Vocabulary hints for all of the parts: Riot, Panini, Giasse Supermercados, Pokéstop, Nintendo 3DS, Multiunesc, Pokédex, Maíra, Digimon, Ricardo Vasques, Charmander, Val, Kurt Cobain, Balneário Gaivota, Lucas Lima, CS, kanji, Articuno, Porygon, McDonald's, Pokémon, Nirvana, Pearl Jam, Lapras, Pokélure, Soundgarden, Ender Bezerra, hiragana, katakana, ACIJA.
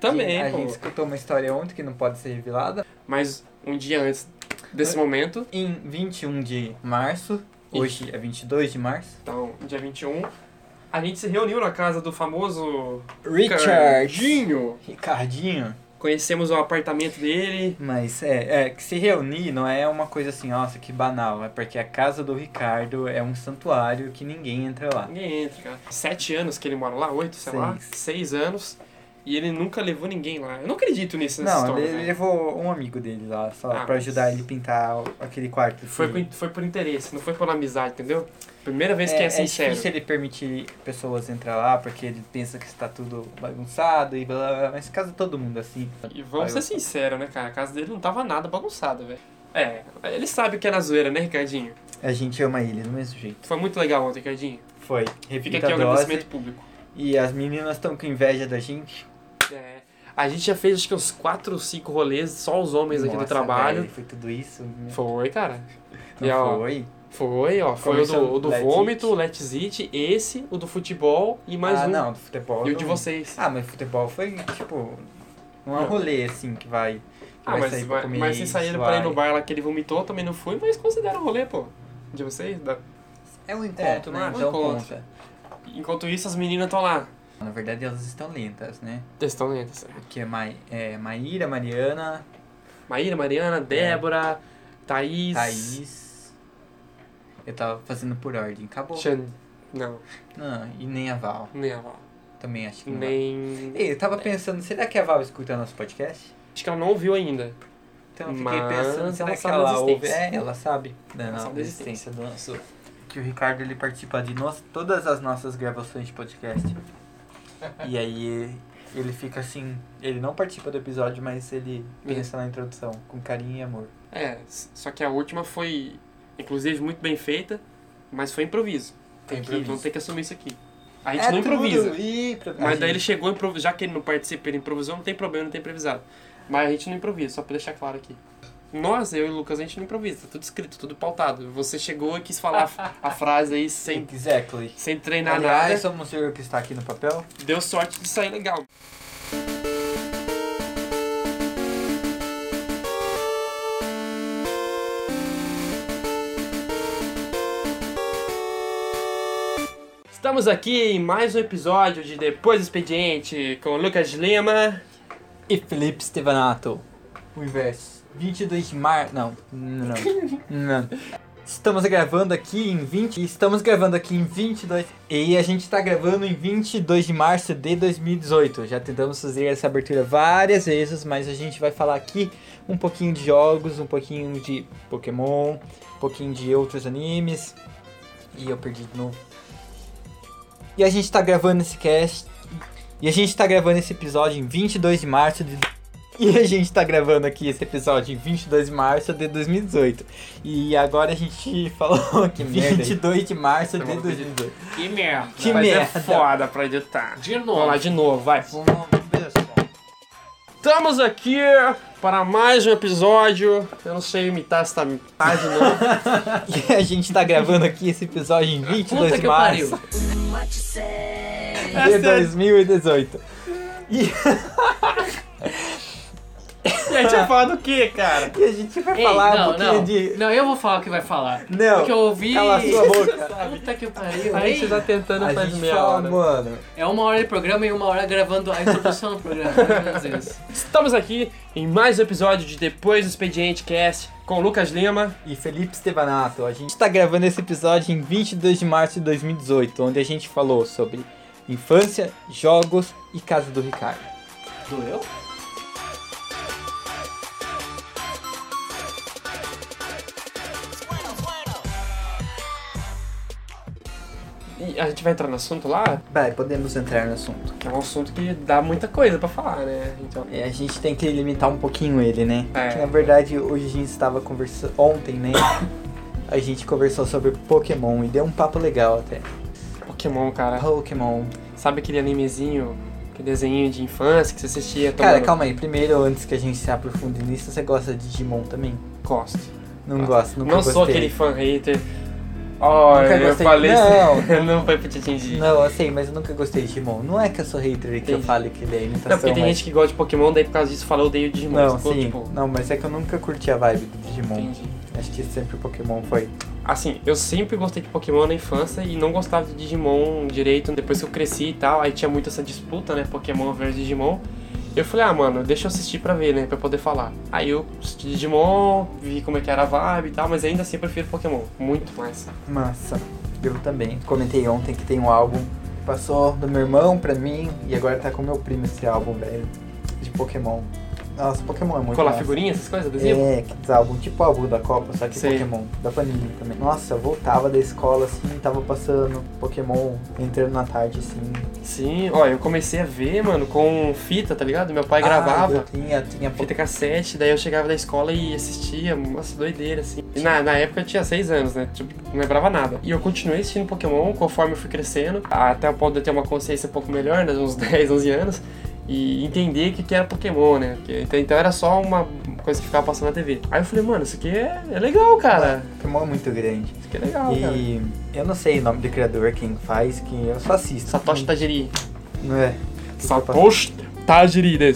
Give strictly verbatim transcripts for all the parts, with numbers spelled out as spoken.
Também, a pô. gente escutou uma história ontem que não pode ser revelada. Mas um dia antes desse no, momento... Em vinte e um de março, hoje e... é vinte e dois de março. Então, dia vinte e um, a gente se reuniu na casa do famoso... Ricardinho. Ricardinho. Conhecemos o apartamento dele. Mas é, é, que se reunir não é uma coisa assim, nossa, que banal. É porque a casa do Ricardo é um santuário que ninguém entra lá. Ninguém entra, cara. Sete anos que ele mora lá, oito, sei Seis. lá, seis anos. E ele nunca levou ninguém lá. Eu não acredito nisso. Não, história, ele né? levou um amigo dele lá, só ah, pra ajudar mas... ele a pintar aquele quarto. Foi por, foi por interesse, não foi por amizade, entendeu? Primeira vez é, que é sincero. É difícil ele permitir pessoas entrar lá, porque ele pensa que está tudo bagunçado e blá blá blá, mas casa todo mundo assim. E vamos ser sinceros, né, cara? A casa dele não tava nada bagunçada, velho. É, ele sabe que é na zoeira, né, Ricardinho? A gente ama ele do mesmo jeito. Foi muito legal ontem, Ricardinho. Foi. Repita Fica aqui o um agradecimento público. E as meninas estão com inveja da gente. É, a gente já fez acho que uns quatro ou cinco rolês, só os homens Nossa, aqui do trabalho. Véio, foi tudo isso? Meu... Foi, cara. Não e, ó, foi? Foi, ó. Foi Começou o do, o do Let vômito, o Let's Eat, esse, o do futebol e mais ah, um. Ah, não, do futebol. E o de vocês. Ah, mas futebol foi, tipo, um não. rolê, assim, que vai... Que ah, vai mas, sair vai, comer, mas vocês saíram pra ir no bar lá que ele vomitou, também não fui, mas considera um rolê, pô. De vocês? Da... É um encontro, é, né? Então conta. Enquanto isso, as meninas estão lá. Na verdade, elas estão lentas, né? Estão lentas. Que é, Ma é Maíra, Mariana... Maíra, Mariana, Débora, é. Thaís... Thaís... Eu tava fazendo por ordem. Acabou. Chane... Não. Não, e nem a Val. Nem a Val. Também acho que não. Nem... Ei, eu tava é. pensando, será que a Val escuta nosso podcast? Acho que ela não ouviu ainda. Então eu fiquei Mas... pensando, será ela que ela ouve? É, ela sabe. Não, ela sabe da existência do nosso... Que o Ricardo, ele participa de no... todas as nossas gravações de podcast. E aí ele fica assim, ele não participa do episódio, mas ele pensa é. na introdução, com carinho e amor. É, só que a última foi, inclusive, muito bem feita, mas foi improviso. Tem é improviso. Que, vamos ter que assumir isso aqui. A gente é não improvisa, e... mas daí ele chegou, já que ele não participa, ele improvisou, não tem problema, não tem improvisado. Mas a gente não improvisa, só pra deixar claro aqui. Nós, eu e o Lucas, a gente não improvisa, tá tudo escrito, tudo pautado. Você chegou e quis falar a frase aí sem, exactly. sem treinar Aliás, nada. Somos eu que está aqui no papel. Deu sorte de sair legal. Estamos aqui em mais um episódio de Depois do Expediente com Lucas Lima e Felipe Estevanato. O inverso. vinte e dois de março... Não, não, não. Estamos gravando aqui em vinte... Estamos gravando aqui em vinte e dois... E a gente tá gravando em vinte e dois de março de dois mil e dezoito. Já tentamos fazer essa abertura várias vezes, mas a gente vai falar aqui um pouquinho de jogos, um pouquinho de Pokémon, um pouquinho de outros animes. E eu perdi de novo. E a gente tá gravando esse cast... E a gente tá gravando esse episódio em vinte e dois de março de... E a gente tá gravando aqui esse episódio em vinte e dois de março de dois mil e dezoito. E agora a gente falou que vinte e dois de março de dois mil e dezoito. Que merda. Que Mas merda. É foda pra editar. De novo. Vamos lá de novo, vai. Estamos aqui para mais um episódio. Eu não sei imitar se tá de novo. E a gente tá gravando aqui esse episódio em vinte e dois de março de dois mil e dezoito. E... E a gente vai falar do que, cara? E a gente vai Ei, falar não, um pouquinho não. de... Não, eu vou falar o que vai falar. Não, porque eu ouvi... cala a sua boca. Puta que pariu. A gente tá tentando a faz meia fala, hora. Mano. É uma hora de programa e uma hora gravando a introdução do programa. Estamos aqui em mais um episódio de Depois do Expediente Cast com Lucas Lima e Felipe Estevanato. A gente tá gravando esse episódio em vinte e dois de março de dois mil e dezoito, onde a gente falou sobre infância, jogos e casa do Ricardo. Doeu? A gente vai entrar no assunto lá? Vai, podemos entrar no assunto. É um assunto que dá muita coisa pra falar, né? Então... É, a gente tem que limitar um pouquinho ele, né? É. Porque, na verdade, hoje a gente estava conversando... Ontem, né? A gente conversou sobre Pokémon e deu um papo legal até. Pokémon, cara. Pokémon. Sabe aquele animezinho, aquele desenho de infância que você assistia? Tomando... Cara, calma aí. Primeiro, antes que a gente se aprofunde nisso, você gosta de Digimon também? Gosto. Não gosto, nunca gostei. Não sou aquele fan hater... Oh, nunca eu gostei. falei não. Isso. Não foi pra te atingir. Não, eu sei, mas eu nunca gostei de Digimon. Não é que eu sou hater e que eu fale que ele é imitação. Não, porque tem mas... gente que gosta de Pokémon, daí por causa disso fala eu odeio Digimon. Não, sim. Tipo... Não, mas é que eu nunca curti a vibe do Digimon. Entendi. Acho que sempre o Pokémon foi... Assim, eu sempre gostei de Pokémon na infância e não gostava de Digimon direito. Depois que eu cresci e tal, aí tinha muito essa disputa, né? Pokémon versus Digimon. Eu falei, ah, mano, deixa eu assistir pra ver, né? Pra poder falar. Aí eu assisti Digimon, vi como é que era a vibe e tal, mas ainda assim eu prefiro Pokémon. Muito mais. Massa. Eu também. Comentei ontem que tem um álbum que passou do meu irmão pra mim e agora tá com meu primo esse álbum, velho, de Pokémon. Nossa, Pokémon é muito massa. Colar figurinha, essas coisas, adesivo? É, que álbum, tipo álbum da Copa, só que Sei. Pokémon, da Panini também. Nossa, eu voltava da escola, assim, tava passando Pokémon inteiro na tarde, assim. Sim, ó, eu comecei a ver, mano, com fita, tá ligado? Meu pai ah, gravava, eu tinha, tinha fita cassete, daí eu chegava da escola e assistia, nossa, doideira, assim. E na, na época eu tinha seis anos, né, tipo, não lembrava nada. E eu continuei assistindo Pokémon conforme eu fui crescendo, até eu poder ter uma consciência um pouco melhor, né, uns dez, onze anos. E entender o que, que era Pokémon, né? Porque, então era só uma coisa que ficava passando na T V. Aí eu falei, mano, isso aqui é, é legal, cara. Ah, Pokémon é muito grande. Isso aqui é legal, e cara. E eu não sei o nome do criador, quem faz, quem eu só assisto. Satoshi Tajiri. Não é? Satoshi Tajiri. E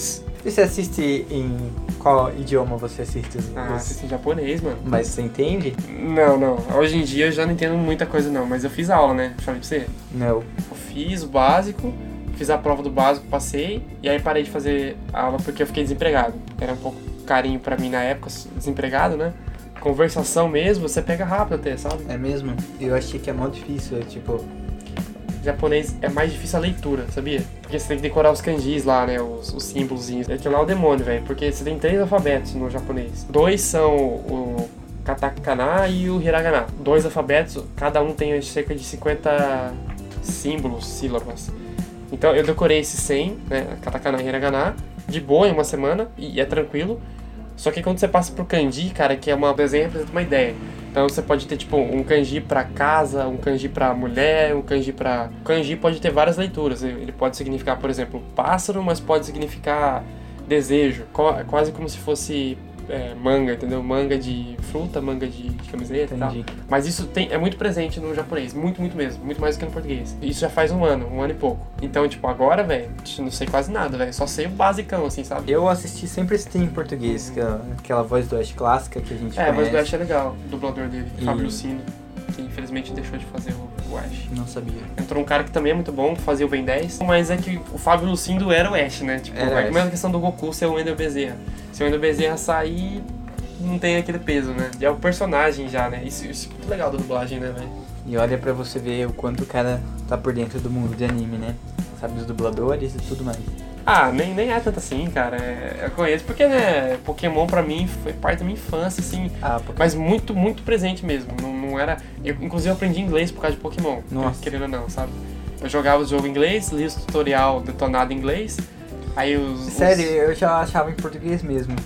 você assiste em qual idioma você assiste? Os... Ah, assisto em japonês, mano. Mas você entende? Não, não. Hoje em dia eu já não entendo muita coisa, não. Mas eu fiz aula, né? Falei pra você? Não. Eu fiz o básico. Fiz a prova do básico, passei, e aí parei de fazer aula porque eu fiquei desempregado. Era um pouco carinho pra mim na época, desempregado, né? Conversação mesmo, você pega rápido até, sabe? É mesmo? Eu achei que é mó difícil, tipo... Japonês é mais difícil a leitura, sabia? Porque você tem que decorar os kanjis lá, né? Os, os símbolozinhos. Aquilo lá é o demônio, velho, porque você tem três alfabetos no japonês. Dois são o katakana e o hiragana. Dois alfabetos, cada um tem cerca de cinquenta símbolos, sílabas. Então eu decorei esses cem, né, katakana e hiragana, de boa em uma semana, e é tranquilo. Só que quando você passa pro kanji, cara, que é uma desenho representa uma ideia. Então você pode ter, tipo, um kanji pra casa, um kanji pra mulher, um kanji pra... O kanji pode ter várias leituras. Ele pode significar, por exemplo, pássaro, mas pode significar desejo. Quase como se fosse... É, manga, entendeu? Manga de fruta, manga de, de camiseta e tal. Mas isso tem, é muito presente no japonês, muito, muito mesmo, muito mais do que no português. Isso já faz um ano, um ano e pouco. Então, tipo, agora, velho, não sei quase nada, velho, só sei o basicão, assim, sabe? Eu assisti, sempre assisti em português, que, aquela voz do Oeste clássica que a gente É, conhece. A voz do Oeste é legal, o dublador dele, e... Fábio Lucino, que infelizmente deixou de fazer o... Ash. Não sabia. Entrou um cara que também é muito bom, fazia o Ben dez, mas é que o Fábio Lucindo era o Ash, né? Tipo, é a mesma questão do Goku ser o Ender Bezerra. Se o Ender Bezerra sair, não tem aquele peso, né? E é o personagem já, né? Isso, isso é muito legal da dublagem, né, velho? E olha pra você ver o quanto o cara tá por dentro do mundo de anime, né? Sabe, os dubladores e tudo mais. Ah, nem, nem é tanto assim, cara. Eu conheço porque, né, Pokémon pra mim foi parte da minha infância, assim. Ah, mas muito, muito presente mesmo. Não, não era... Eu, inclusive, eu aprendi inglês por causa de Pokémon. Nossa. Querendo ou não, sabe? Eu jogava o jogo em inglês, lia o tutorial detonado em inglês. Aí os... Sério, os... eu já achava em português mesmo.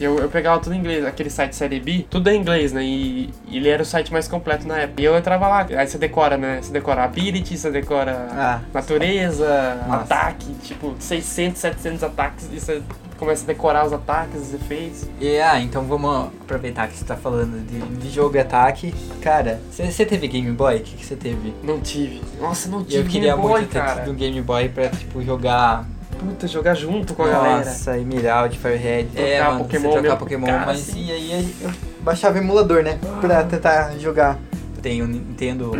Eu, eu pegava tudo em inglês, aquele site Série B, tudo é em inglês, né? E ele era o site mais completo na época. E eu entrava lá, aí você decora, né? Você decora ability, você decora ah, natureza, nossa. Ataque, tipo, seiscentos, setecentos ataques, e você começa a decorar os ataques, os efeitos. E ah, então vamos aproveitar que você tá falando de, de jogo e ataque. Cara, você teve Game Boy? O que você teve? Não tive. Nossa, não tive. Eu queria Game Boy, muito ter tido um Game Boy pra, tipo, jogar. Puta, jogar junto com a Nossa, galera. Nossa, Emerald, Firehead, é, mano, Pokémon, você trocar Pokémon, cara, mas assim. E aí eu baixava o emulador, né, ah. pra tentar jogar. Tem o Nintendo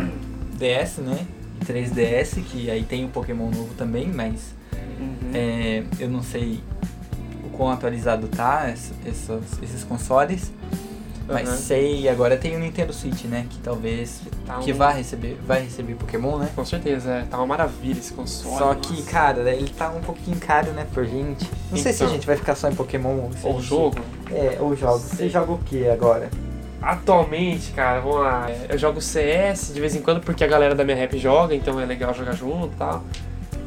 D S, né, três D S, que aí tem o Pokémon novo também, mas uhum. é, eu não sei o quão atualizado tá esses, esses consoles, uhum. mas sei, agora tem o Nintendo Switch, né, que talvez, tá um... que vai receber, vai receber Pokémon, né? Com certeza, é. Tá uma maravilha esse console. Só que, nossa. Cara, ele tá um pouquinho caro, né, pra gente. Não então, sei se a gente vai ficar só em Pokémon. Ou, ou gente... jogo. É, ou jogos. Você joga o que agora? Atualmente, cara, vamos lá. Eu jogo C S de vez em quando porque a galera da minha rap joga, então é legal jogar junto e tal.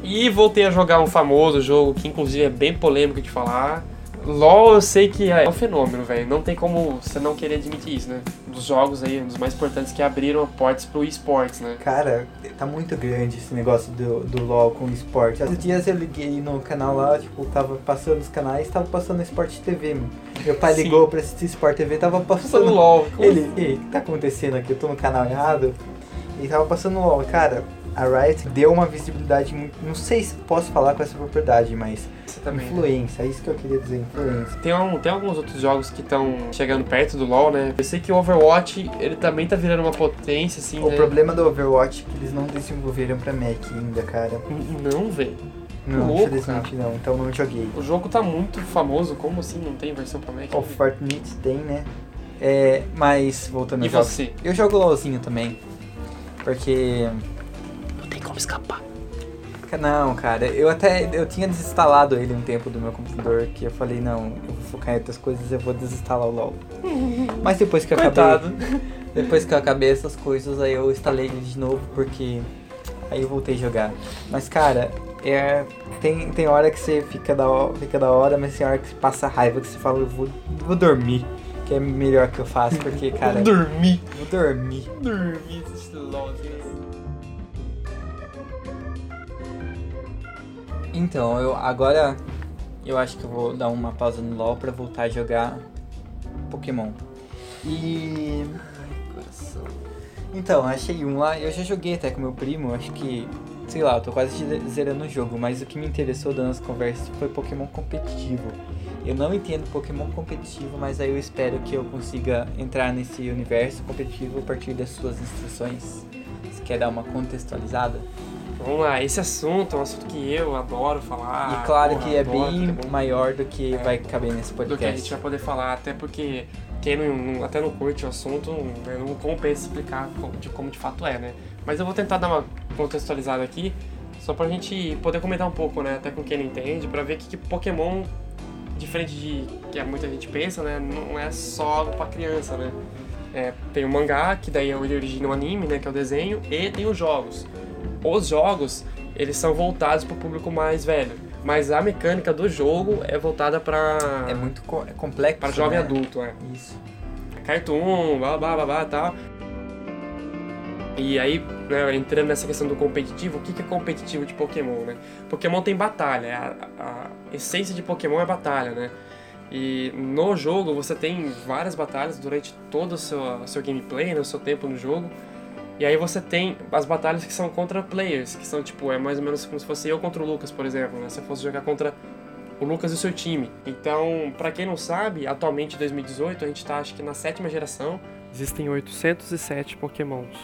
E voltei a jogar um famoso jogo que, inclusive, é bem polêmico de falar. LOL eu sei que é um fenômeno, velho. Não tem como você não querer admitir isso, né? Um dos jogos aí, um dos mais importantes que abriram portas pro esportes, né? Cara, tá muito grande esse negócio do, do LOL com o esporte. Esses dias eu liguei no canal lá, tipo, tava passando os canais, tava passando Sport T V, mano. Meu pai Sim. ligou pra assistir Sport T V, tava passando LOL. Ele, ei, o que tá acontecendo aqui? Eu tô no canal errado? E tava passando LOL, cara. A Riot deu uma visibilidade muito... Não sei se posso falar com essa propriedade, mas... Também, influência, né? É isso que eu queria dizer, influência. Tem, um, tem alguns outros jogos que estão chegando perto do LoL, né? Eu sei que o Overwatch, ele também tá virando uma potência, assim, O né? problema do Overwatch é que eles não desenvolveram pra Mac ainda, cara. Não, velho. Não, louco, infelizmente não, então não joguei. O jogo tá muito famoso, como assim não tem versão pra Mac? O Fortnite tem, né? É, mas, voltando ao jogo... E você? Eu jogo LoLzinho também, porque... como escapar. Não, cara, eu até, eu tinha desinstalado ele um tempo do meu computador, que eu falei, não, eu vou focar em outras coisas, eu vou desinstalar o LoL. Mas depois que eu Coitado. acabei, depois que eu acabei essas coisas, aí eu instalei ele de novo, porque aí eu voltei a jogar. Mas, cara, é, tem, tem hora que você fica da, fica da hora, mas tem hora que você passa raiva, que você fala, eu vou, vou dormir. Que é melhor que eu faço, porque, cara... Vou dormir. Vou dormir. Dormir, esse LoLzinho. Então, eu, agora eu acho que eu vou dar uma pausa no LoL pra voltar a jogar Pokémon. E... Ai, coração. Então, achei um lá, eu já joguei até com meu primo, acho que, sei lá, eu tô quase zerando o jogo, mas o que me interessou das nossas conversas foi Pokémon competitivo. Eu não entendo Pokémon competitivo, mas aí eu espero que eu consiga entrar nesse universo competitivo a partir das suas instruções. Você quer dar uma contextualizada? Vamos lá, esse assunto é um assunto que eu adoro falar. E claro porra, que é bem Pokémon. Maior do que é, vai caber nesse podcast. Do que a gente vai poder falar, até porque quem não, não, até não curte o assunto, não, não compensa explicar de como de fato é, né? Mas eu vou tentar dar uma contextualizada aqui, só pra gente poder comentar um pouco, né? Até com quem não entende, pra ver que, que Pokémon, diferente de que muita gente pensa, né? Não é só algo pra criança, né? É, tem o mangá, que daí origina o anime, né? Que é o desenho, e tem os jogos. Os jogos, eles são voltados para o público mais velho, mas a mecânica do jogo é voltada para... É muito co- é complexo, para jovem né? adulto, é. Isso. Cartoon, blá, blá, blá, blá, tal. E aí, né, entrando nessa questão do competitivo, o que que é competitivo de Pokémon, né? Pokémon tem batalha, a, a essência de Pokémon é batalha, né? E no jogo você tem várias batalhas durante todo o seu, seu gameplay, né, o seu tempo no jogo. E aí você tem as batalhas que são contra players, que são tipo, é mais ou menos como se fosse eu contra o Lucas, por exemplo, né? Se eu fosse jogar contra o Lucas e o seu time. Então, pra quem não sabe, atualmente em dois mil e dezoito, a gente tá acho que na sétima geração. Existem oitocentos e sete Pokémons.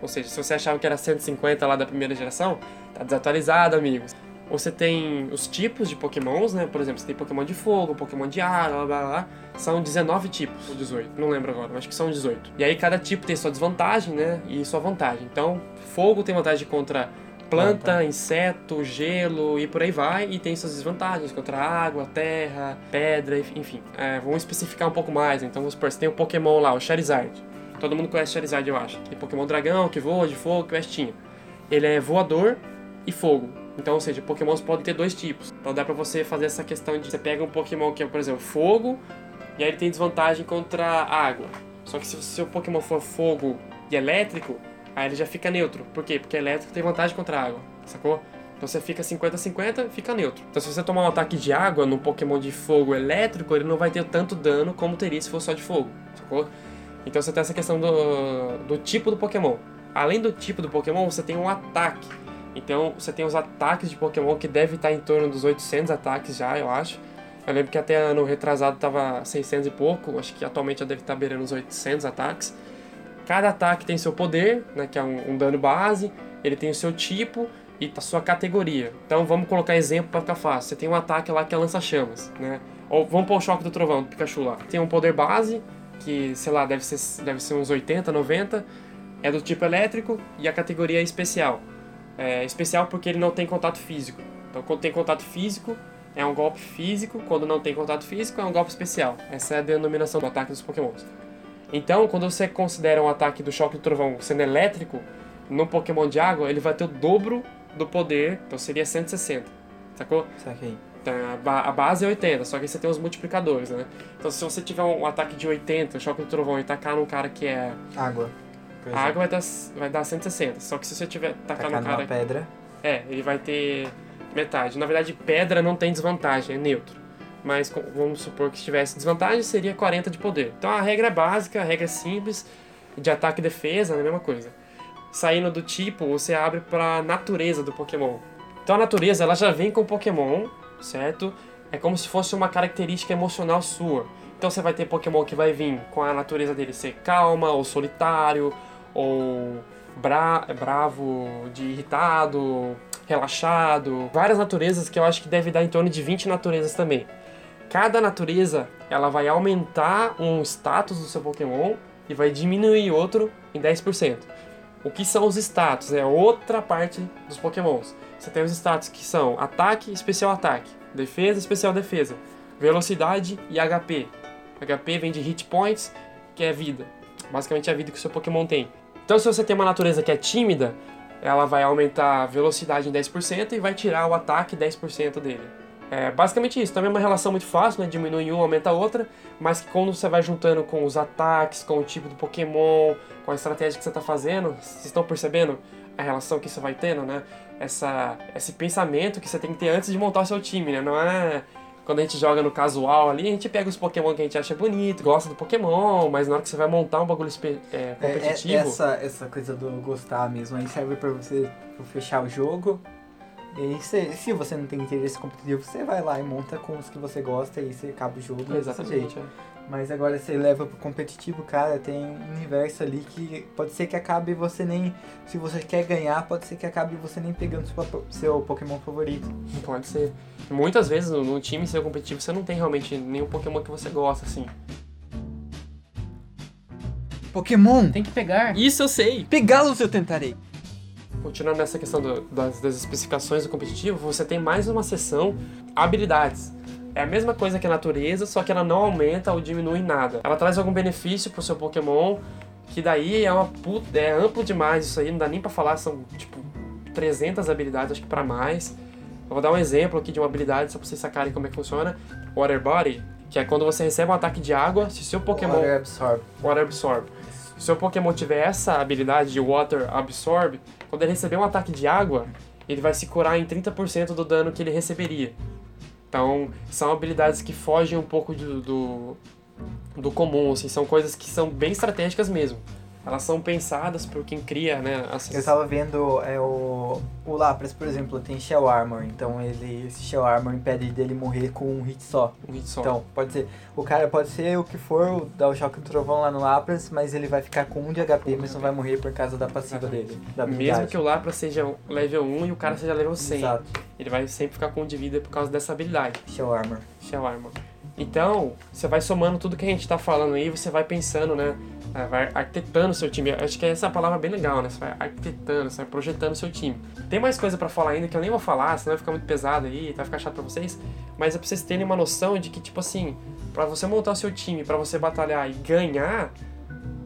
Ou seja, se você achava que era cento e cinquenta lá da primeira geração, tá desatualizado, amigos. Você tem os tipos de Pokémons, né? Por exemplo, você tem Pokémon de fogo, Pokémon de ar, blá, blá, blá. São dezenove tipos, ou dezoito, não lembro agora, mas acho que são dezoito. E aí cada tipo tem sua desvantagem, né? E sua vantagem. Então, fogo tem vantagem contra planta, ah, tá. inseto, gelo e por aí vai. E tem suas desvantagens contra água, terra, pedra, enfim. É, vamos especificar um pouco mais, né? Então, vamos supor, você tem o Pokémon lá, o Charizard. Todo mundo conhece Charizard, eu acho. Tem Pokémon dragão, que voa, de fogo, que vestinha. Ele é voador e fogo. Então, ou seja, Pokémons podem ter dois tipos. Então dá pra você fazer essa questão de... Você pega um Pokémon que é, por exemplo, fogo, e aí ele tem desvantagem contra água. Só que se o seu Pokémon for fogo e elétrico, aí ele já fica neutro. Por quê? Porque elétrico tem vantagem contra água, sacou? Então você fica cinquenta a cinquenta, fica neutro. Então se você tomar um ataque de água num Pokémon de fogo elétrico, ele não vai ter tanto dano como teria se fosse só de fogo, sacou? Então você tem essa questão do, do tipo do Pokémon. Além do tipo do Pokémon, você tem um ataque. Então, você tem os ataques de Pokémon, que deve estar em torno dos oitocentos ataques já, eu acho. Eu lembro que até ano retrasado estava seiscentos e pouco, acho que atualmente já deve estar beirando os oitocentos ataques. Cada ataque tem seu poder, né, que é um, um dano base, ele tem o seu tipo e a sua categoria. Então, vamos colocar exemplo para ficar fácil. Você tem um ataque lá que é lança-chamas, né? Ou vamos pôr o choque do trovão, do Pikachu lá. Tem um poder base, que, sei lá, deve ser, deve ser uns oitenta, noventa, é do tipo elétrico e a categoria é especial. É especial porque ele não tem contato físico. Então, quando tem contato físico, é um golpe físico. Quando não tem contato físico, é um golpe especial. Essa é a denominação do ataque dos Pokémons. Então, quando você considera um ataque do Choque do Trovão sendo elétrico, no Pokémon de água, ele vai ter o dobro do poder. Então, seria cento e sessenta. Sacou? Saquei. A base é oitenta, só que aí você tem os multiplicadores, né? Então se você tiver um ataque de oitenta, choque do trovão, e tacar num cara que é... Água. Água vai dar, vai dar cento e sessenta, só que se você tiver... Tacar num cara... pedra. É, ele vai ter metade. Na verdade, pedra não tem desvantagem, é neutro. Mas vamos supor que se tivesse desvantagem, seria quarenta de poder. Então a regra é básica, a regra é simples, de ataque e defesa, é a mesma coisa. Saindo do tipo, você abre pra natureza do Pokémon. Então a natureza, ela já vem com o Pokémon... certo? É como se fosse uma característica emocional sua. Então você vai ter Pokémon que vai vir com a natureza dele ser calma, ou solitário, ou bra- bravo, de irritado, relaxado. Várias naturezas que eu acho que deve dar em torno de vinte naturezas também. Cada natureza, ela vai aumentar um status do seu Pokémon e vai diminuir outro em dez por cento. O que são os status? É outra parte dos Pokémons. Você tem os status que são ataque, especial ataque, defesa, especial defesa, velocidade e H P. H P vem de hit points, que é vida. Basicamente é a vida que o seu Pokémon tem. Então se você tem uma natureza que é tímida, ela vai aumentar a velocidade em dez por cento e vai tirar o ataque dez por cento dele. É basicamente isso. Também é uma relação muito fácil, né? Diminui um, aumenta a outra, mas que quando você vai juntando com os ataques, com o tipo do Pokémon, com a estratégia que você está fazendo, vocês estão percebendo a relação que você vai tendo, né? Essa, esse pensamento que você tem que ter antes de montar o seu time, né? Não é... Quando a gente joga no casual ali, a gente pega os Pokémon que a gente acha bonito, gosta do Pokémon, mas na hora que você vai montar um bagulho espe- é, competitivo... É, é, essa, essa coisa do gostar mesmo, aí serve pra você fechar o jogo... E se, se você não tem interesse competitivo, você vai lá e monta com os que você gosta e você acaba o jogo. Exatamente. É. Mas agora você leva pro competitivo, cara, tem um universo ali que pode ser que acabe você nem... Se você quer ganhar, pode ser que acabe você nem pegando seu, seu Pokémon favorito. Pode ser. Muitas vezes no, no time seu competitivo você não tem realmente nenhum Pokémon que você gosta, assim. Pokémon! Tem que pegar. Isso eu sei. Pegá-los eu tentarei. Continuando nessa questão do, das, das especificações do competitivo, você tem mais uma seção habilidades. É a mesma coisa que a natureza, só que ela não aumenta ou diminui nada. Ela traz algum benefício pro seu Pokémon, que daí é uma puta, é amplo demais isso aí, não dá nem pra falar, são tipo trezentas habilidades, acho que pra mais. Eu vou dar um exemplo aqui de uma habilidade, só pra vocês sacarem como é que funciona. Water Body, que é quando você recebe um ataque de água, se seu Pokémon... Water Absorb. Water Absorb. Se seu Pokémon tiver essa habilidade de Water Absorb, quando ele receber um ataque de água, ele vai se curar em trinta por cento do dano que ele receberia. Então, são habilidades que fogem um pouco do, do, do comum, assim, são coisas que são bem estratégicas mesmo. Elas são pensadas por quem cria, né? Essas... Eu tava vendo é, o, o Lapras, por exemplo, tem Shell Armor. Então, ele, esse Shell Armor impede dele morrer com um hit só. Um hit só. Então, pode ser. O cara pode ser o que for, dá o choque do trovão lá no Lapras, mas ele vai ficar com um de H P, um mas H P. Não vai morrer por causa da passiva Exatamente. dele. Da Mesmo que o Lapras seja level um e o cara seja level cem. Exato. Ele vai sempre ficar com um de vida por causa dessa habilidade. Shell Armor. Shell Armor. Então, você vai somando tudo que a gente tá falando aí, você vai pensando, né? Vai arquitetando o seu time. Acho que essa é a palavra bem legal, né? Você vai arquitetando, você vai projetando o seu time. Tem mais coisa pra falar ainda que eu nem vou falar, senão vai ficar muito pesado aí, vai ficar chato pra vocês. Mas é pra vocês terem uma noção de que, tipo assim, pra você montar o seu time, pra você batalhar e ganhar,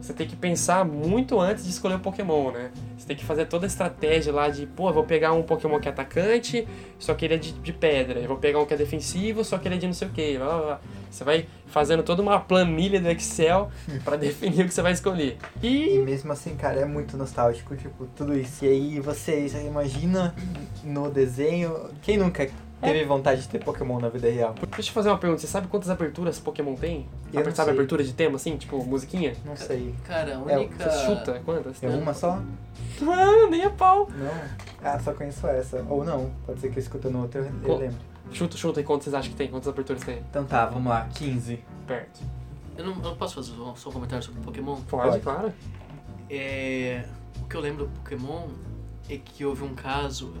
você tem que pensar muito antes de escolher o Pokémon, né? Você tem que fazer toda a estratégia lá de, pô, eu vou pegar um Pokémon que é atacante, só que ele é de, de pedra. Eu vou pegar um que é defensivo, só que ele é de não sei o quê. Blá, blá, blá. Você vai fazendo toda uma planilha do Excel pra definir o que você vai escolher. E... e mesmo assim, cara, é muito nostálgico, tipo, tudo isso. E aí você já imagina no desenho... Quem nunca teve vontade de ter Pokémon na vida real? Deixa eu fazer uma pergunta. Você sabe quantas aberturas Pokémon tem? Eu não sabe sei. Abertura de tema, assim? Tipo, musiquinha? Não sei. Cara, a única... É, você chuta quantas? É uma só? Ah, nem a pau. Não. Ah, só conheço essa. Ou não. Pode ser que eu escutando outra, eu, eu lembro. Chuta, chuta. E quantas vocês acham que tem? Quantas aberturas tem? Então tá, vamos lá. quinze. Perto. Eu não, eu posso fazer só um comentário sobre Pokémon? Pode, Pode. Claro. É, o que eu lembro do Pokémon é que houve um caso...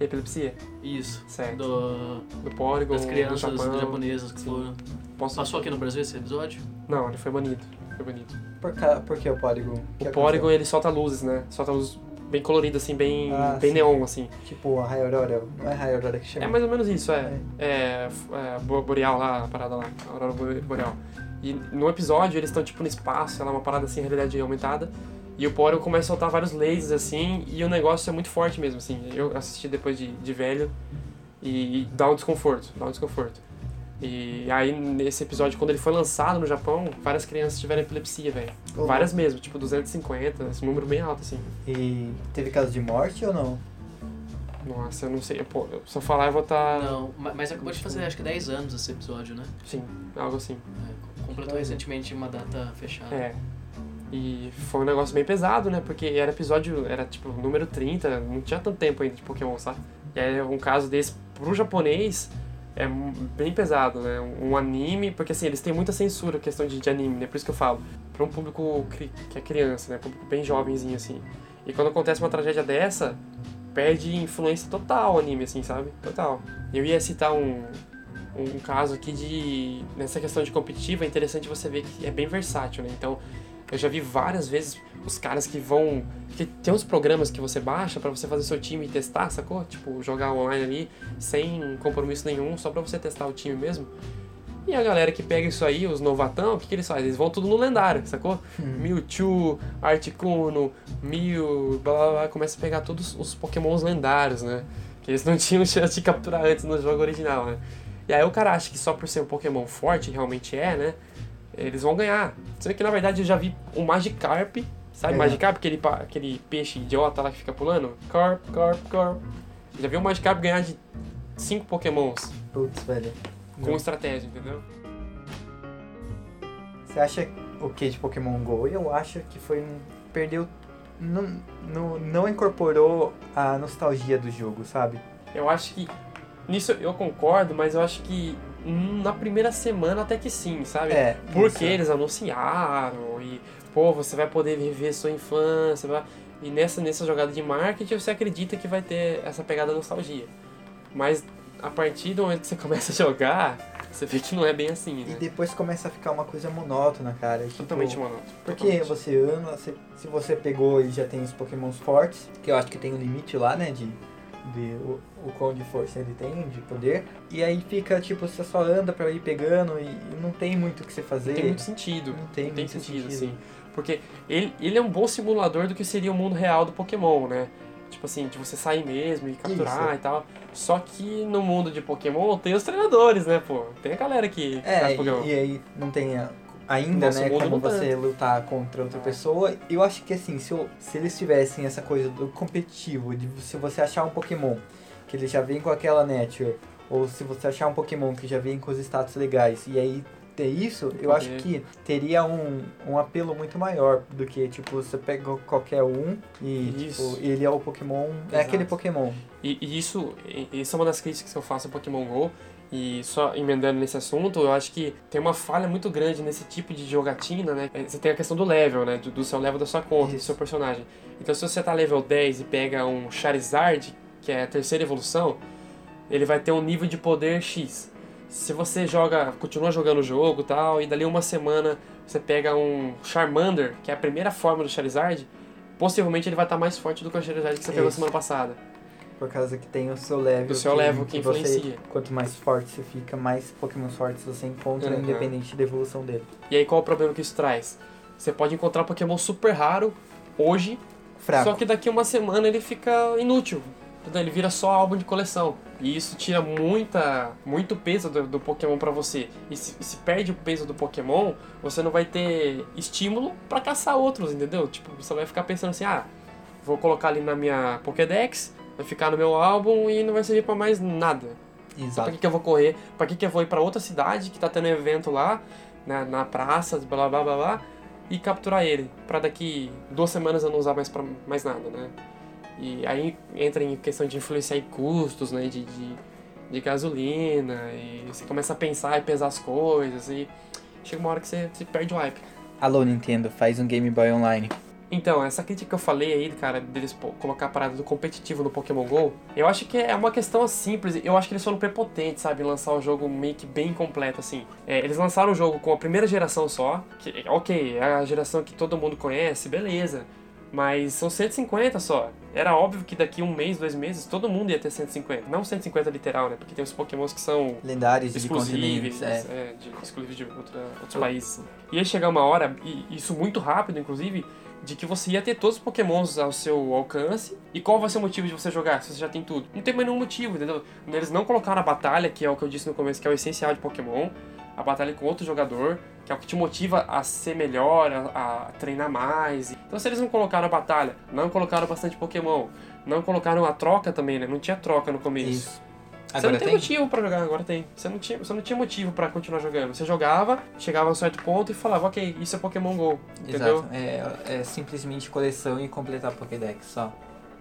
Epilepsia? Isso. Certo. Do, do Porygon, das crianças do japonesas que foram... Posso... Passou aqui no Brasil esse episódio? Não, ele foi banido. Foi banido. Por, ca... Por que o Porygon? O Porygon, ele solta luzes, né? Solta luzes bem coloridas, assim, bem, ah, bem neon, assim. Tipo a raio aurora. Não é raio aurora que chama? É mais ou menos isso, é. É, é, é boreal lá, a parada lá. A aurora boreal. E no episódio, eles estão, tipo, no espaço, ela é uma parada, assim, realidade aumentada. E o Porygon começa a soltar vários lasers, assim, e o negócio é muito forte mesmo, assim. Eu assisti depois de, de velho, E, e dá um desconforto, dá um desconforto. E aí, nesse episódio, quando ele foi lançado no Japão, várias crianças tiveram epilepsia, velho. Uhum. Várias mesmo, tipo duzentos e cinquenta, esse número bem alto, assim. E teve caso de morte ou não? Nossa, eu não sei. Pô, se eu falar, eu vou estar... Tá... Não, mas acabou de fazer, acho que dez anos esse episódio, né? Sim, algo assim. É, completou é. recentemente uma data fechada. É. E foi um negócio bem pesado, né? Porque era episódio, era tipo número trinta, não tinha tanto tempo ainda de Pokémon, sabe? E aí, um caso desse pro japonês... É bem pesado, né? Um anime, porque assim, eles têm muita censura, questão de, de anime, né? Por isso que eu falo. Pra um público que é criança, né? Público bem jovenzinho, assim. E quando acontece uma tragédia dessa, perde influência total o anime, assim, sabe? Total. Eu ia citar um, um caso aqui de... Nessa questão de competitiva, é interessante você ver que é bem versátil, né? Então, eu já vi várias vezes os caras que vão... Que tem uns programas que você baixa pra você fazer seu time e testar, sacou? Tipo, jogar online ali, sem compromisso nenhum, só pra você testar o time mesmo. E a galera que pega isso aí, os novatão, o que que eles fazem? Eles vão tudo no lendário, sacou? Hum. Mewtwo, Articuno, Mew, blá blá blá, começa a pegar todos os Pokémons lendários, né? Que eles não tinham chance de capturar antes no jogo original, né? E aí o cara acha que só por ser um Pokémon forte, realmente é, né? Eles vão ganhar. Sendo que, na verdade, eu já vi o Magikarp. Sabe, uhum. Magikarp, aquele, aquele peixe idiota lá que fica pulando? Carp, carp, carp. Já viu o Magikarp ganhar de cinco Pokémons. Putz, velho. Com estratégia, entendeu? Você acha o que de Pokémon Go? Eu acho que foi um... Perdeu... Não, não, não incorporou a nostalgia do jogo, sabe? Eu acho que... Nisso eu concordo, mas eu acho que... Na primeira semana até que sim, sabe? É. Porque eles anunciaram e... Pô, você vai poder viver sua infância, blá. E nessa, nessa jogada de marketing você acredita que vai ter essa pegada nostalgia. Mas a partir do momento que você começa a jogar, você vê que não é bem assim, né? E depois começa a ficar uma coisa monótona, cara. Tipo, totalmente monótona. Porque totalmente. Você ama, se, se você pegou e já tem os Pokémons fortes, que eu acho que tem um limite lá, né, de, de o, o quão de força ele tem, de poder. E aí fica, tipo, você só anda pra ir pegando e, e não tem muito o que você fazer. Não tem muito sentido. Não tem, não tem muito sentido, sentido, assim. Porque ele, ele é um bom simulador do que seria o mundo real do Pokémon, né? Tipo assim, de você sair mesmo e capturar isso. E tal. Só que no mundo de Pokémon tem os treinadores, né, pô? Tem a galera que é, faz Pokémon. E, e aí não tem a, ainda, nosso né, como lutando. Você lutar contra outra ah. pessoa. Eu acho que assim, se, eu, se eles tivessem essa coisa do competitivo, de se você achar um Pokémon que ele já vem com aquela nature, ou se você achar um Pokémon que já vem com os status legais, e aí... ter isso, eu acho que teria um, um apelo muito maior do que, tipo, você pega qualquer um e tipo, ele é o Pokémon, exato. É aquele Pokémon. E, e isso, isso é uma das críticas que eu faço ao Pokémon Go, e só emendando nesse assunto, eu acho que tem uma falha muito grande nesse tipo de jogatina, né? Você tem a questão do level, né? Do, do seu level da sua conta, isso. Do seu personagem. Então, se você tá level dez e pega um Charizard, que é a terceira evolução, ele vai ter um nível de poder X. Se você joga, continua jogando o jogo e tal, e dali uma semana você pega um Charmander, que é a primeira forma do Charizard, possivelmente ele vai estar mais forte do que o Charizard que você pegou semana passada. Por causa que tem o seu level. Do seu que, level que, que influencia. Você, quanto mais forte você fica, mais Pokémon fortes você encontra, uhum. Independente da evolução dele. E aí qual é o problema que isso traz? Você pode encontrar Pokémon super raro hoje, fraco. Só que daqui uma semana ele fica inútil. Ele vira só álbum de coleção. E isso tira muita, muito peso do, do Pokémon pra você. E se, se perde o peso do Pokémon, você não vai ter estímulo pra caçar outros, entendeu? Tipo, você vai ficar pensando assim, ah, vou colocar ali na minha Pokédex, vai ficar no meu álbum e não vai servir pra mais nada. Exato. Então, pra que, que eu vou correr? Pra que, que eu vou ir pra outra cidade que tá tendo um evento lá, na, na praça, blá blá blá blá, e capturar ele? Pra daqui duas semanas eu não usar mais pra mais nada, né? E aí entra em questão de influenciar em custos, né, de, de, de gasolina, e você começa a pensar e pesar as coisas, e chega uma hora que você, você perde o hype. Alô, Nintendo, faz um Game Boy online. Então, essa crítica que eu falei aí, cara, deles colocar a parada do competitivo no Pokémon GO, eu acho que é uma questão simples, eu acho que eles foram prepotentes, sabe, lançar o jogo meio que bem completo, assim. É, eles lançaram o jogo com a primeira geração só, que, ok, é a geração que todo mundo conhece, beleza. Mas são cento e cinquenta só. Era óbvio que daqui um mês, dois meses, todo mundo ia ter cento e cinquenta. Não cento e cinquenta literal, né? Porque tem os Pokémons que são... lendários, exclusivos, de é. É, de, exclusivos de outra, outros países. Ia chegar uma hora, e isso muito rápido, inclusive, de que você ia ter todos os Pokémons ao seu alcance. E qual vai ser o motivo de você jogar, se você já tem tudo? Não tem mais nenhum motivo, entendeu? Eles não colocaram a batalha, que é o que eu disse no começo, que é o essencial de Pokémon. A batalha com outro jogador, que é o que te motiva a ser melhor, a, a treinar mais. Então se eles não colocaram a batalha, não colocaram bastante Pokémon, não colocaram a troca também, né? Não tinha troca no começo. Isso. Você agora não tem, tem motivo pra jogar, agora tem. Você não tinha, você não tinha motivo pra continuar jogando. Você jogava, chegava a um certo ponto e falava, ok, isso é Pokémon Go, entendeu? Exato. É, é simplesmente coleção e completar Pokédex, só.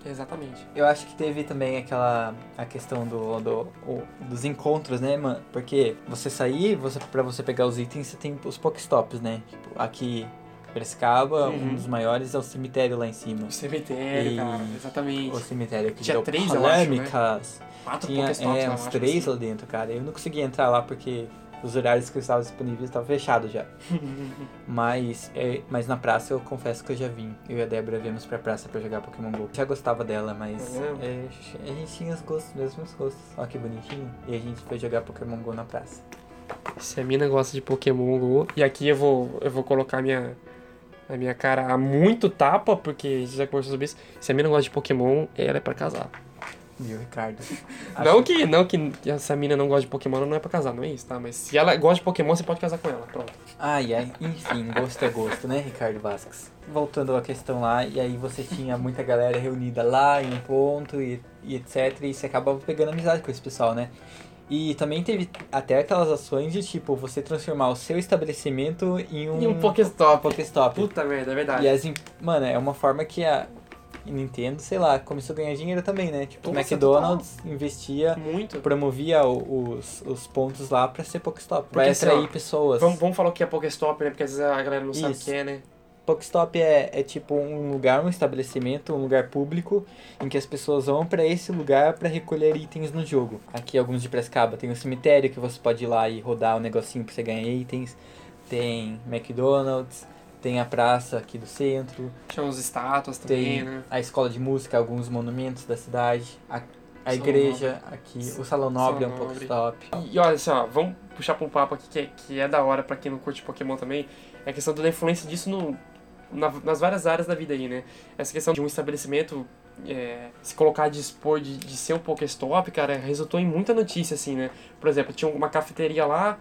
Exatamente. Eu acho que teve também aquela a questão do, do, dos encontros, né, mano? Porque você sair, você, pra você pegar os itens, você tem os Pokéstops, né? Tipo, aqui... Prescaba, uhum. Um dos maiores é o cemitério lá em cima. O cemitério, e... cara, exatamente. O cemitério que tinha três polêmicas. Né? Quatro tinha é, uns três lá dentro, cara. Eu não conseguia entrar lá porque os horários que eu estava disponíveis estavam fechados já. mas, é, mas na praça eu confesso que eu já vim. Eu e a Débora viemos pra praça pra jogar Pokémon GO. Já gostava dela, mas é, a gente tinha os gostos, mesmos gostos. Olha que bonitinho. E a gente foi jogar Pokémon GO na praça. Se a mina gosta de Pokémon GO... E aqui eu vou, eu vou colocar minha... Na minha cara há muito tapa, porque a gente já conversou sobre isso. Se a mina gosta de Pokémon, ela é pra casar. Meu, Ricardo. não, que, não que se a mina não gosta de Pokémon, não é pra casar, não é isso, tá? Mas se ela gosta de Pokémon, você pode casar com ela, pronto. Ai, ai, enfim, gosto é gosto, né, Ricardo Vasques? Voltando à questão lá, e aí você tinha muita galera reunida lá, em um ponto, e, e etcétera. E você acabava pegando amizade com esse pessoal, né? E também teve até aquelas ações de, tipo, você transformar o seu estabelecimento em um... Em um Pokéstop. Pokéstop. Puta merda, é verdade. E assim, mano, é uma forma que a Nintendo, sei lá, começou a ganhar dinheiro também, né? Tipo, o McDonald's investia... Muito. Promovia o, os, os pontos lá pra ser Pokéstop. Pra atrair lá, pessoas. Vamos, vamos falar o que é Pokéstop, né? Porque às vezes a galera não Isso. sabe o que é, né? Pokestop é, é tipo um lugar, um estabelecimento, um lugar público em que as pessoas vão pra esse lugar pra recolher itens no jogo. Aqui alguns de Prescaba tem um cemitério que você pode ir lá e rodar um negocinho pra você ganhar itens. Tem McDonald's, tem a praça aqui do centro. Tinha uns estátuas também, tem né? A escola de música, alguns monumentos da cidade. A, a igreja nobre. Aqui, o Salão Nobre Salão é um Pokestop. E, e olha só, vamos puxar pra um papo aqui que é, que é da hora pra quem não curte Pokémon também. É a questão da influência disso no... Na, nas várias áreas da vida aí, né? Essa questão de um estabelecimento é, se colocar a dispor de, de ser um Pokéstop, cara, resultou em muita notícia, assim, né? Por exemplo, tinha uma cafeteria lá,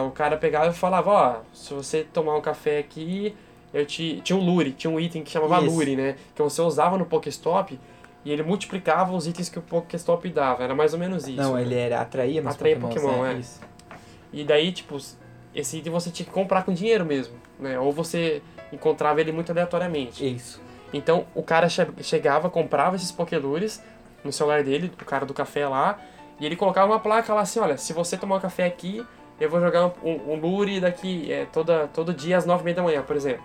uh, o cara pegava e falava, ó, se você tomar um café aqui, eu te... Tinha um lure, tinha um item que chamava Isso. lure, né? Que você usava no Pokéstop e ele multiplicava os itens que o Pokéstop dava, era mais ou menos isso. Não, né? Ele era, atraía mais atraía Pokémon, Pokémon é. é. Isso. E daí, tipo, esse item você tinha que comprar com dinheiro mesmo, né? Ou você... encontrava ele muito aleatoriamente. Isso. Então, o cara che- chegava, comprava esses Pokélures no celular dele, o cara do café lá, e ele colocava uma placa lá assim, olha, se você tomar um café aqui, eu vou jogar um, um, um lure daqui é, toda, todo dia às nove e meia da manhã, por exemplo.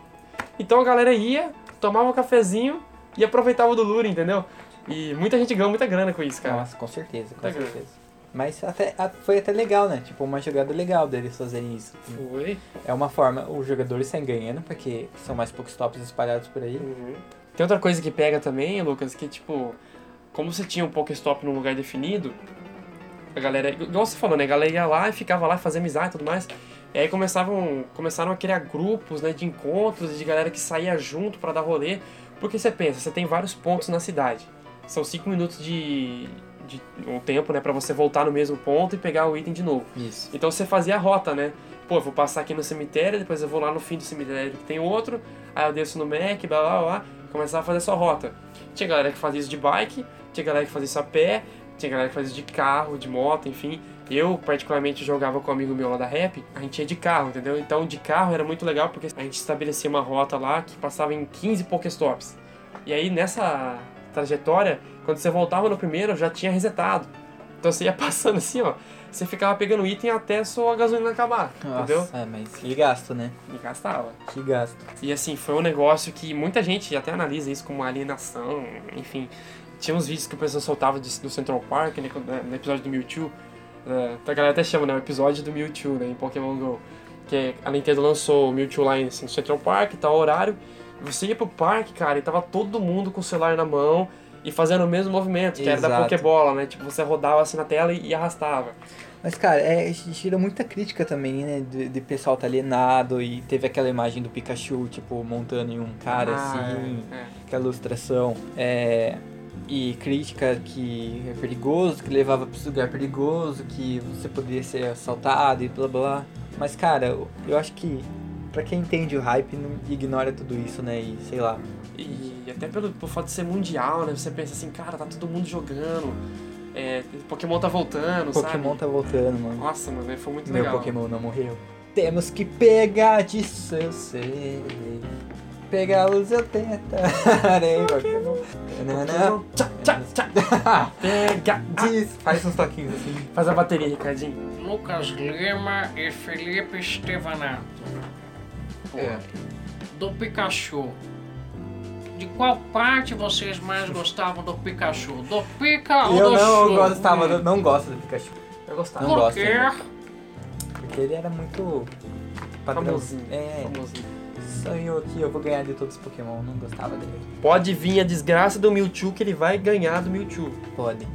Então, a galera ia, tomava um cafezinho e aproveitava do lure, entendeu? E muita gente ganhou muita grana com isso, cara. Nossa, com certeza, com muita certeza. Grana. Mas até, foi até legal, né? Tipo, uma jogada legal deles fazerem isso. Foi. É uma forma, os jogadores saem ganhando, porque são mais Pokéstops espalhados por aí. Uhum. Tem outra coisa que pega também, Lucas, que tipo, como você tinha um Pokéstop num lugar definido, a galera, igual você falou, né? A galera ia lá e ficava lá, fazia amizade e tudo mais. E aí começavam, começaram a criar grupos, né, de encontros, de galera que saía junto pra dar rolê. Porque você pensa, você tem vários pontos na cidade. São cinco minutos de... De um tempo, né, pra você voltar no mesmo ponto e pegar o item de novo. Isso. Então você fazia a rota, né? Pô, eu vou passar aqui no cemitério, depois eu vou lá no fim do cemitério que tem outro, aí eu desço no Mac, blá blá blá, começava a fazer a sua rota. Tinha galera que fazia isso de bike, tinha galera que fazia isso a pé, tinha galera que fazia isso de carro, de moto, enfim. Eu, particularmente, jogava com um amigo meu lá da Rap, a gente ia de carro, entendeu? Então de carro era muito legal porque a gente estabelecia uma rota lá que passava em quinze Pokéstops. E aí nessa trajetória, quando você voltava no primeiro, já tinha resetado. Então você ia passando assim, ó. Você ficava pegando item até sua gasolina acabar. Nossa, entendeu? É, mas que gasto, né? E gastava. Que gasto. E assim, foi um negócio que muita gente até analisa isso como alienação, enfim. Tinha uns vídeos que o pessoal soltava de, do Central Park, né, no episódio do Mewtwo. Uh, a galera até chama, né? O episódio do Mewtwo, né? Em Pokémon GO. Que a Nintendo lançou o Mewtwo lá assim, no Central Park, tal horário. Você ia pro parque, cara, e tava todo mundo com o celular na mão e fazendo o mesmo movimento, que Exato. Era da Pokébola, né? Tipo, você rodava assim na tela e, e arrastava. Mas, cara, é, tira muita crítica também, né? De, de pessoal tá alienado e teve aquela imagem do Pikachu, tipo, montando em um cara, ah, assim, é. aquela ilustração. É, e crítica que é perigoso, que levava pra esse lugar perigoso, que você poderia ser assaltado e blá blá. Mas, cara, eu acho que pra quem entende o hype, não ignora tudo isso, né? E sei lá. E, e até pelo, pelo fato de ser mundial, né? Você pensa assim, cara, tá todo mundo jogando. É, Pokémon tá voltando, Pokémon sabe? Pokémon tá voltando, mano. Nossa, mano, foi muito Meu legal. Meu Pokémon não morreu. Temos que pegar de seu ser. Pegá-los eu tentarei. Pokémon. Pokémon. Tchá, tchá, tchá. Pega. Diz. Faz uns toquinhos assim. Faz a bateria, Ricardinho. Lucas Lima e Felipe Estevanato. É. Do Pikachu. De qual parte vocês mais gostavam do Pikachu? Do Pika ou eu do não Chu? Eu gostava, eu não gosto do Pikachu. Eu gostava. Não gosto. Por quê? Porque ele era muito famosinho. É, famosinho. Sonhou aqui, eu vou ganhar de todos os Pokémon, não gostava dele. Pode vir a desgraça do Mewtwo que ele vai ganhar do Mewtwo. Pode.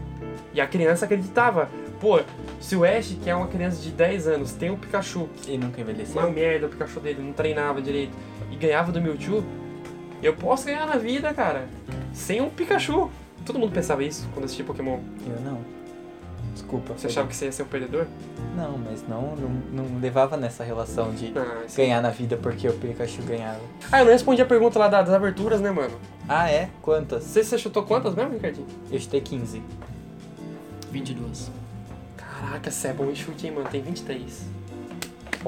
E a criança acreditava. Pô, se o Ash, que é uma criança de dez anos, tem um Pikachu que ele nunca envelheceu. Uma merda, o Pikachu dele não treinava direito e ganhava do Mewtwo, eu posso ganhar na vida, cara, sem um Pikachu. Todo mundo pensava isso quando assistia Pokémon. Eu não. Desculpa. Você achava que você ia ser um perdedor? Não, mas não, não, não levava nessa relação de ah, ganhar na vida porque o Pikachu ganhava. Ah, eu não respondi a pergunta lá das aberturas, né, mano? Ah, é? Quantas? Você, você chutou quantas mesmo, Ricardinho? Eu chutei quinze. vinte e duas. Caraca, você é bom em chute, hein, mano? Tem vinte e três.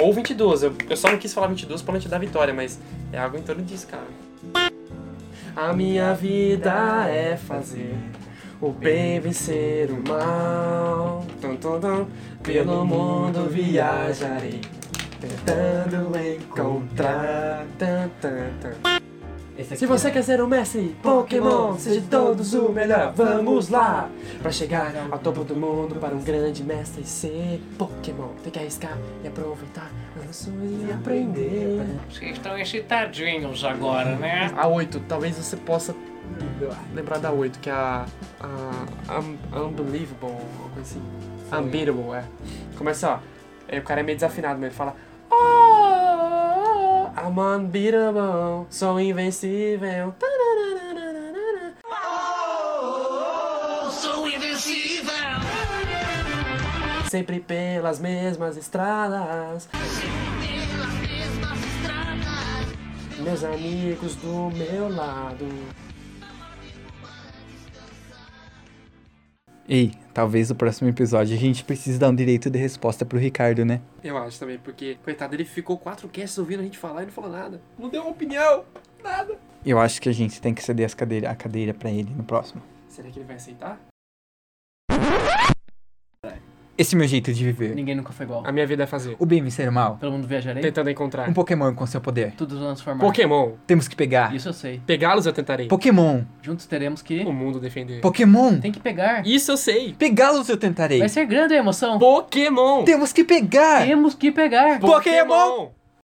Ou vinte e duas. Eu, eu só não quis falar vinte e duas pra não te dar vitória, mas é algo em torno disso, cara. A minha vida é fazer o bem vencer o mal. Tum, tum, tum. Pelo mundo viajarei, tentando encontrar. Tum, tum, tum. Se você quer ser um mestre Pokémon, seja de todos o melhor, vamos lá! Pra chegar ao topo do mundo, para um grande mestre ser Pokémon, tem que arriscar e aproveitar. E aprender. Vocês estão excitadinhos agora, né? A oito, talvez você possa lembrar da oito, que é a, a um, Unbelievable, alguma coisa assim. Sim. Unbeatable, é. Começa, ó. Aí o cara é meio desafinado, mas ele fala: Oh, I'm unbeatable, sou invencível. Oh, sou invencível. Sempre pelas mesmas estradas. Meus amigos do meu lado. Ei, talvez no próximo episódio a gente precise dar um direito de resposta pro Ricardo, né? Eu acho também, porque, coitado, ele ficou quatro casts ouvindo a gente falar e não falou nada. Não deu uma opinião, nada. Eu acho que a gente tem que ceder as cadeira, a cadeira pra ele no próximo. Será que ele vai aceitar? Esse é meu jeito de viver. Ninguém nunca foi igual. A minha vida é fazer o bem vencer o mal. Todo mundo viajarei. Tentando encontrar um Pokémon com seu poder. Tudo transformar. Pokémon. Temos que pegar. Isso eu sei. Pegá-los eu tentarei. Pokémon. Juntos teremos que o mundo defender. Pokémon. Tem que pegar. Isso eu sei. Pegá-los eu tentarei. Vai ser grande a emoção. Pokémon. Temos que pegar. Temos que pegar. Pokémon. Pokémon.